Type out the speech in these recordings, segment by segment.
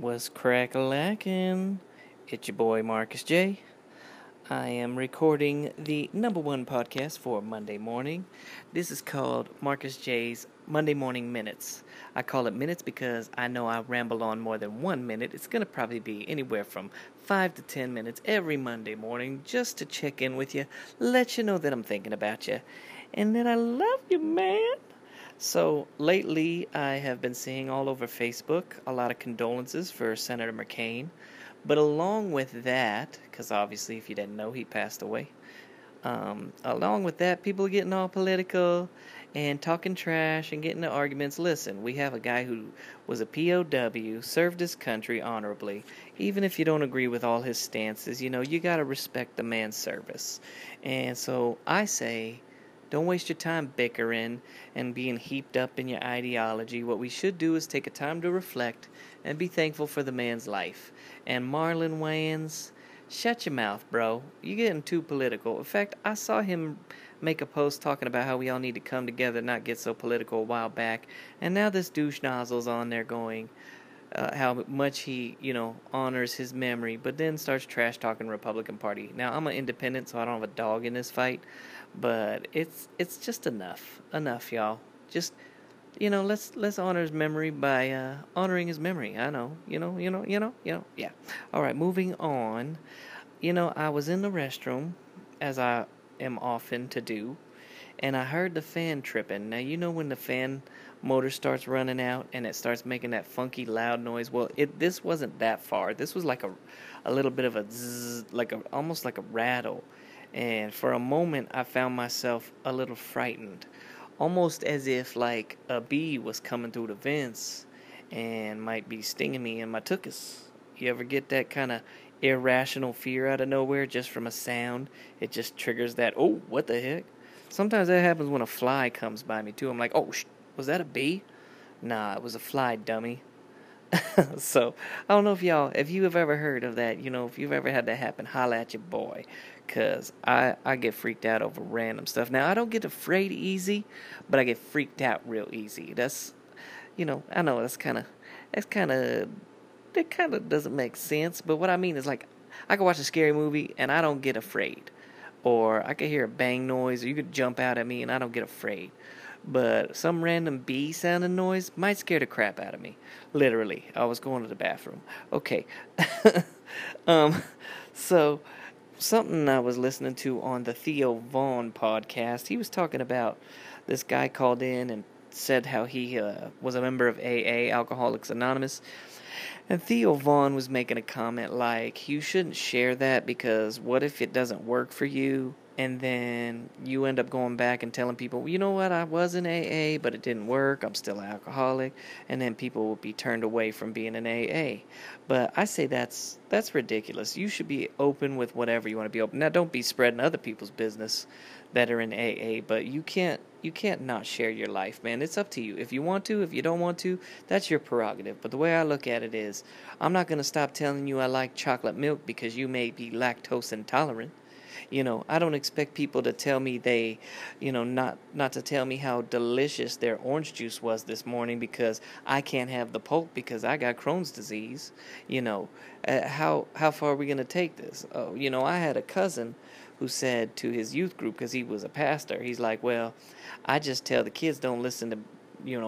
What's crack-a-lackin'? It's your boy Markus J. I am recording the number one podcast for Monday morning. This is called Markus J.'s Monday Morning Minutes. I call it minutes because I know I ramble on more than 1 minute. It's going to probably be anywhere from 5 to 10 minutes every Monday morning just to check in with you, let you know that I'm thinking about you, and that I love you, man. So lately, I have been seeing all over Facebook a lot of condolences for Senator McCain. But along with that, because obviously if you didn't know, he passed away. Along with that, people are getting all political and talking trash and getting into arguments. Listen, we have a guy who was a POW, served his country honorably. Even if you don't agree with all his stances, you know, you got to respect the man's service. And so I say, don't waste your time bickering and being heaped up in your ideology. What we should do is take a time to reflect and be thankful for the man's life. And Marlon Wayans, shut your mouth, bro. You're getting too political. In fact, I saw him make a post talking about how we all need to come together and not get so political a while back. And now this douche nozzle's on there going how much he, honors his memory, but then starts trash-talking Republican Party. Now, I'm an independent, so I don't have a dog in this fight, but it's just enough. Enough, y'all. Just, let's honor his memory by honoring his memory. I know, yeah. All right, moving on. I was in the restroom, as I am often to do, and I heard the fan tripping. Now, when the fan motor starts running out and it starts making that funky loud noise? Well, this wasn't that far. This was like a little bit of a zzz, almost like a rattle. And for a moment, I found myself a little frightened, almost as if like a bee was coming through the vents and might be stinging me in my tuchus. You ever get that kind of irrational fear out of nowhere just from a sound? It just triggers that, oh, what the heck? Sometimes that happens when a fly comes by me, too. I'm like, oh, was that a bee? Nah, it was a fly, dummy. So, I don't know if you have ever heard of that, if you've ever had that happen, holla at your boy, because I get freaked out over random stuff. Now, I don't get afraid easy, but I get freaked out real easy. That's, I know that kind of doesn't make sense, but what I mean is, like, I can watch a scary movie, and I don't get afraid. Or I could hear a bang noise, or you could jump out at me, and I don't get afraid. But some random bee-sounding noise might scare the crap out of me. Literally. I was going to the bathroom. Okay. So, something I was listening to on the Theo Vaughn podcast, he was talking about this guy called in and said how he was a member of AA, Alcoholics Anonymous. And Theo Vaughn was making a comment like, you shouldn't share that because what if it doesn't work for you? And then you end up going back and telling people, you know what, I was in AA, but it didn't work. I'm still an alcoholic. And then people will be turned away from being in AA. But I say that's ridiculous. You should be open with whatever you want to be open. Now, don't be spreading other people's business that are in AA, but you can't not share your life, man. It's up to you. If you want to, if you don't want to, that's your prerogative. But the way I look at it is, I'm not going to stop telling you I like chocolate milk because you may be lactose intolerant. I don't expect people to tell me they, not to tell me how delicious their orange juice was this morning because I can't have the pulp because I got Crohn's disease. How far are we going to take this? Oh, I had a cousin who said to his youth group, because he was a pastor, he's like, well, I just tell the kids don't listen to,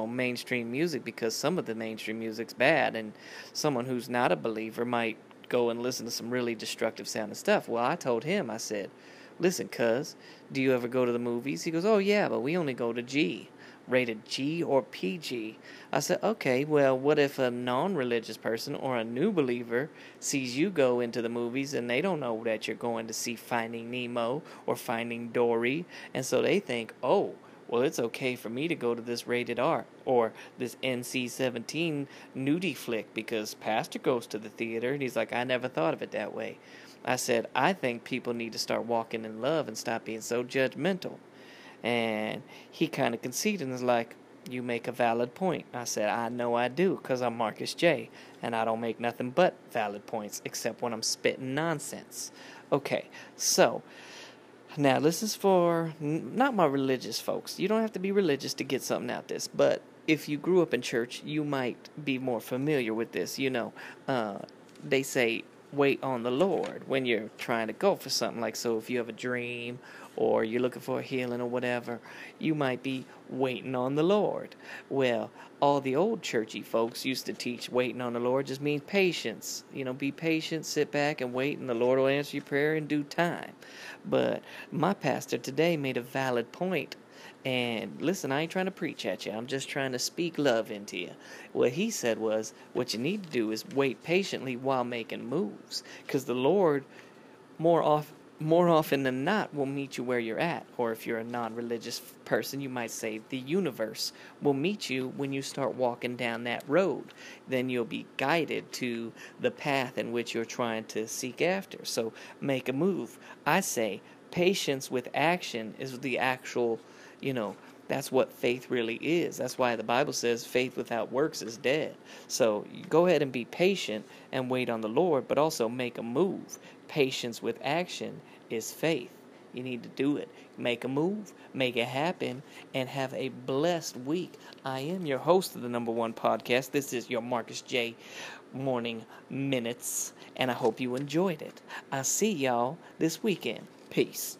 mainstream music because some of the mainstream music's bad, and someone who's not a believer might go and listen to some really destructive sounding stuff. Well, I told him, I said, listen, cuz, do you ever go to the movies? He goes, oh, yeah, but we only go to G, rated G or PG. I said, okay, well, what if a non-religious person or a new believer sees you go into the movies and they don't know that you're going to see Finding Nemo or Finding Dory, and so they think, oh, well, it's okay for me to go to this rated R or this NC-17 nudie flick because pastor goes to the theater, and he's like, I never thought of it that way. I said, I think people need to start walking in love and stop being so judgmental. And he kind of conceded and was like, you make a valid point. I said, I know I do, because I'm Markus J., and I don't make nothing but valid points except when I'm spitting nonsense. Okay, so now this is for not my religious folks. You don't have to be religious to get something out of this, but if you grew up in church, you might be more familiar with this. You know, they say, wait on the Lord when you're trying to go for something. Like, so if you have a dream or you're looking for a healing or whatever, you might be waiting on the Lord. Well, all the old churchy folks used to teach waiting on the Lord just means patience. You know, be patient, sit back and wait, and the Lord will answer your prayer in due time. But my pastor today made a valid point. And listen, I ain't trying to preach at you. I'm just trying to speak love into you. What he said was, what you need to do is wait patiently while making moves. Because the Lord, more often than not, will meet you where you're at. Or if you're a non-religious person, you might say the universe will meet you when you start walking down that road. Then you'll be guided to the path in which you're trying to seek after. So make a move. I say patience with action is the actual... You know, that's what faith really is. That's why the Bible says faith without works is dead. So go ahead and be patient and wait on the Lord, but also make a move. Patience with action is faith. You need to do it. Make a move, make it happen, and have a blessed week. I am your host of the #1 podcast. This is your Markus J. Morning Minutes, and I hope you enjoyed it. I'll see y'all this weekend. Peace.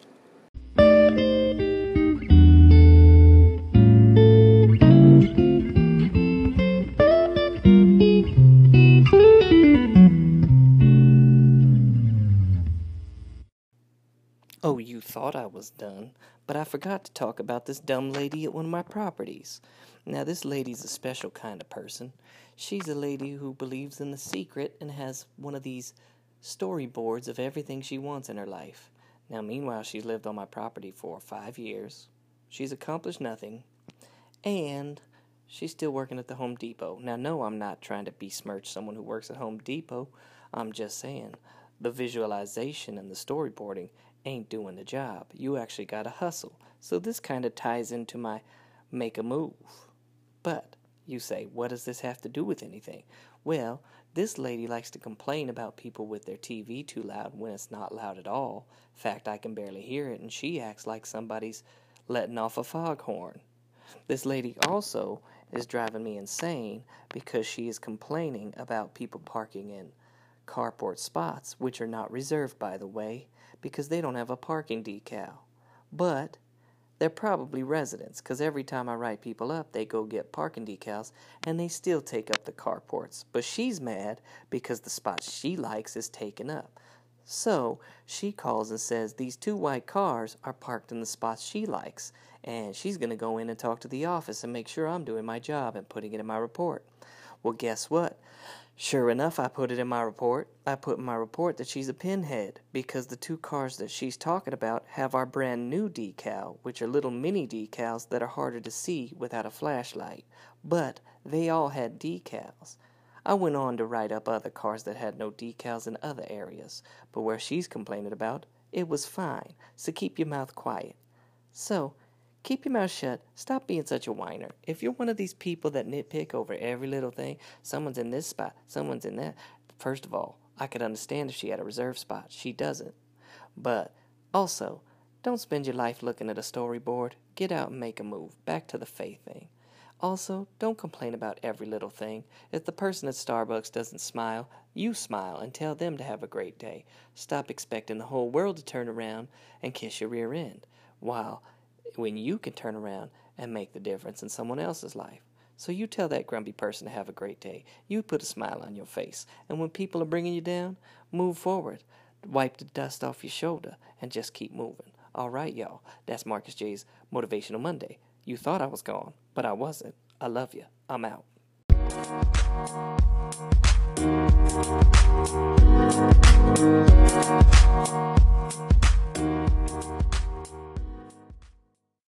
Oh, you thought I was done, but I forgot to talk about this dumb lady at one of my properties. Now, this lady's a special kind of person. She's a lady who believes in the secret and has one of these storyboards of everything she wants in her life. Now, meanwhile, she's lived on my property for 5 years. She's accomplished nothing, and she's still working at the Home Depot. Now, no, I'm not trying to besmirch someone who works at Home Depot. I'm just saying the visualization and the storyboarding ain't doing the job. You actually gotta hustle. So this kind of ties into my make a move. But you say, what does this have to do with anything? Well, this lady likes to complain about people with their TV too loud when it's not loud at all. In fact, I can barely hear it, and she acts like somebody's letting off a foghorn. This lady also is driving me insane because she is complaining about people parking in carport spots, which are not reserved, by the way, because they don't have a parking decal. But they're probably residents, because every time I write people up, they go get parking decals, and they still take up the carports. But she's mad because the spot she likes is taken up. So she calls and says these 2 white cars are parked in the spots she likes, and she's going to go in and talk to the office and make sure I'm doing my job and putting it in my report. Well, guess what? Sure enough, I put it in my report. I put in my report that she's a pinhead because the 2 cars that she's talking about have our brand new decal, which are little mini decals that are harder to see without a flashlight. But they all had decals. I went on to write up other cars that had no decals in other areas, but where she's complaining about, it was fine. So keep your mouth quiet. So keep your mouth shut. Stop being such a whiner. If you're one of these people that nitpick over every little thing, someone's in this spot, someone's in that. First of all, I could understand if she had a reserve spot. She doesn't. But also, don't spend your life looking at a storyboard. Get out and make a move. Back to the faith thing. Also, don't complain about every little thing. If the person at Starbucks doesn't smile, you smile and tell them to have a great day. Stop expecting the whole world to turn around and kiss your rear end. When you can turn around and make the difference in someone else's life. So you tell that grumpy person to have a great day. You put a smile on your face. And when people are bringing you down, move forward. Wipe the dust off your shoulder and just keep moving. All right, y'all. That's Markus J.'s Motivational Monday. You thought I was gone, but I wasn't. I love you. I'm out.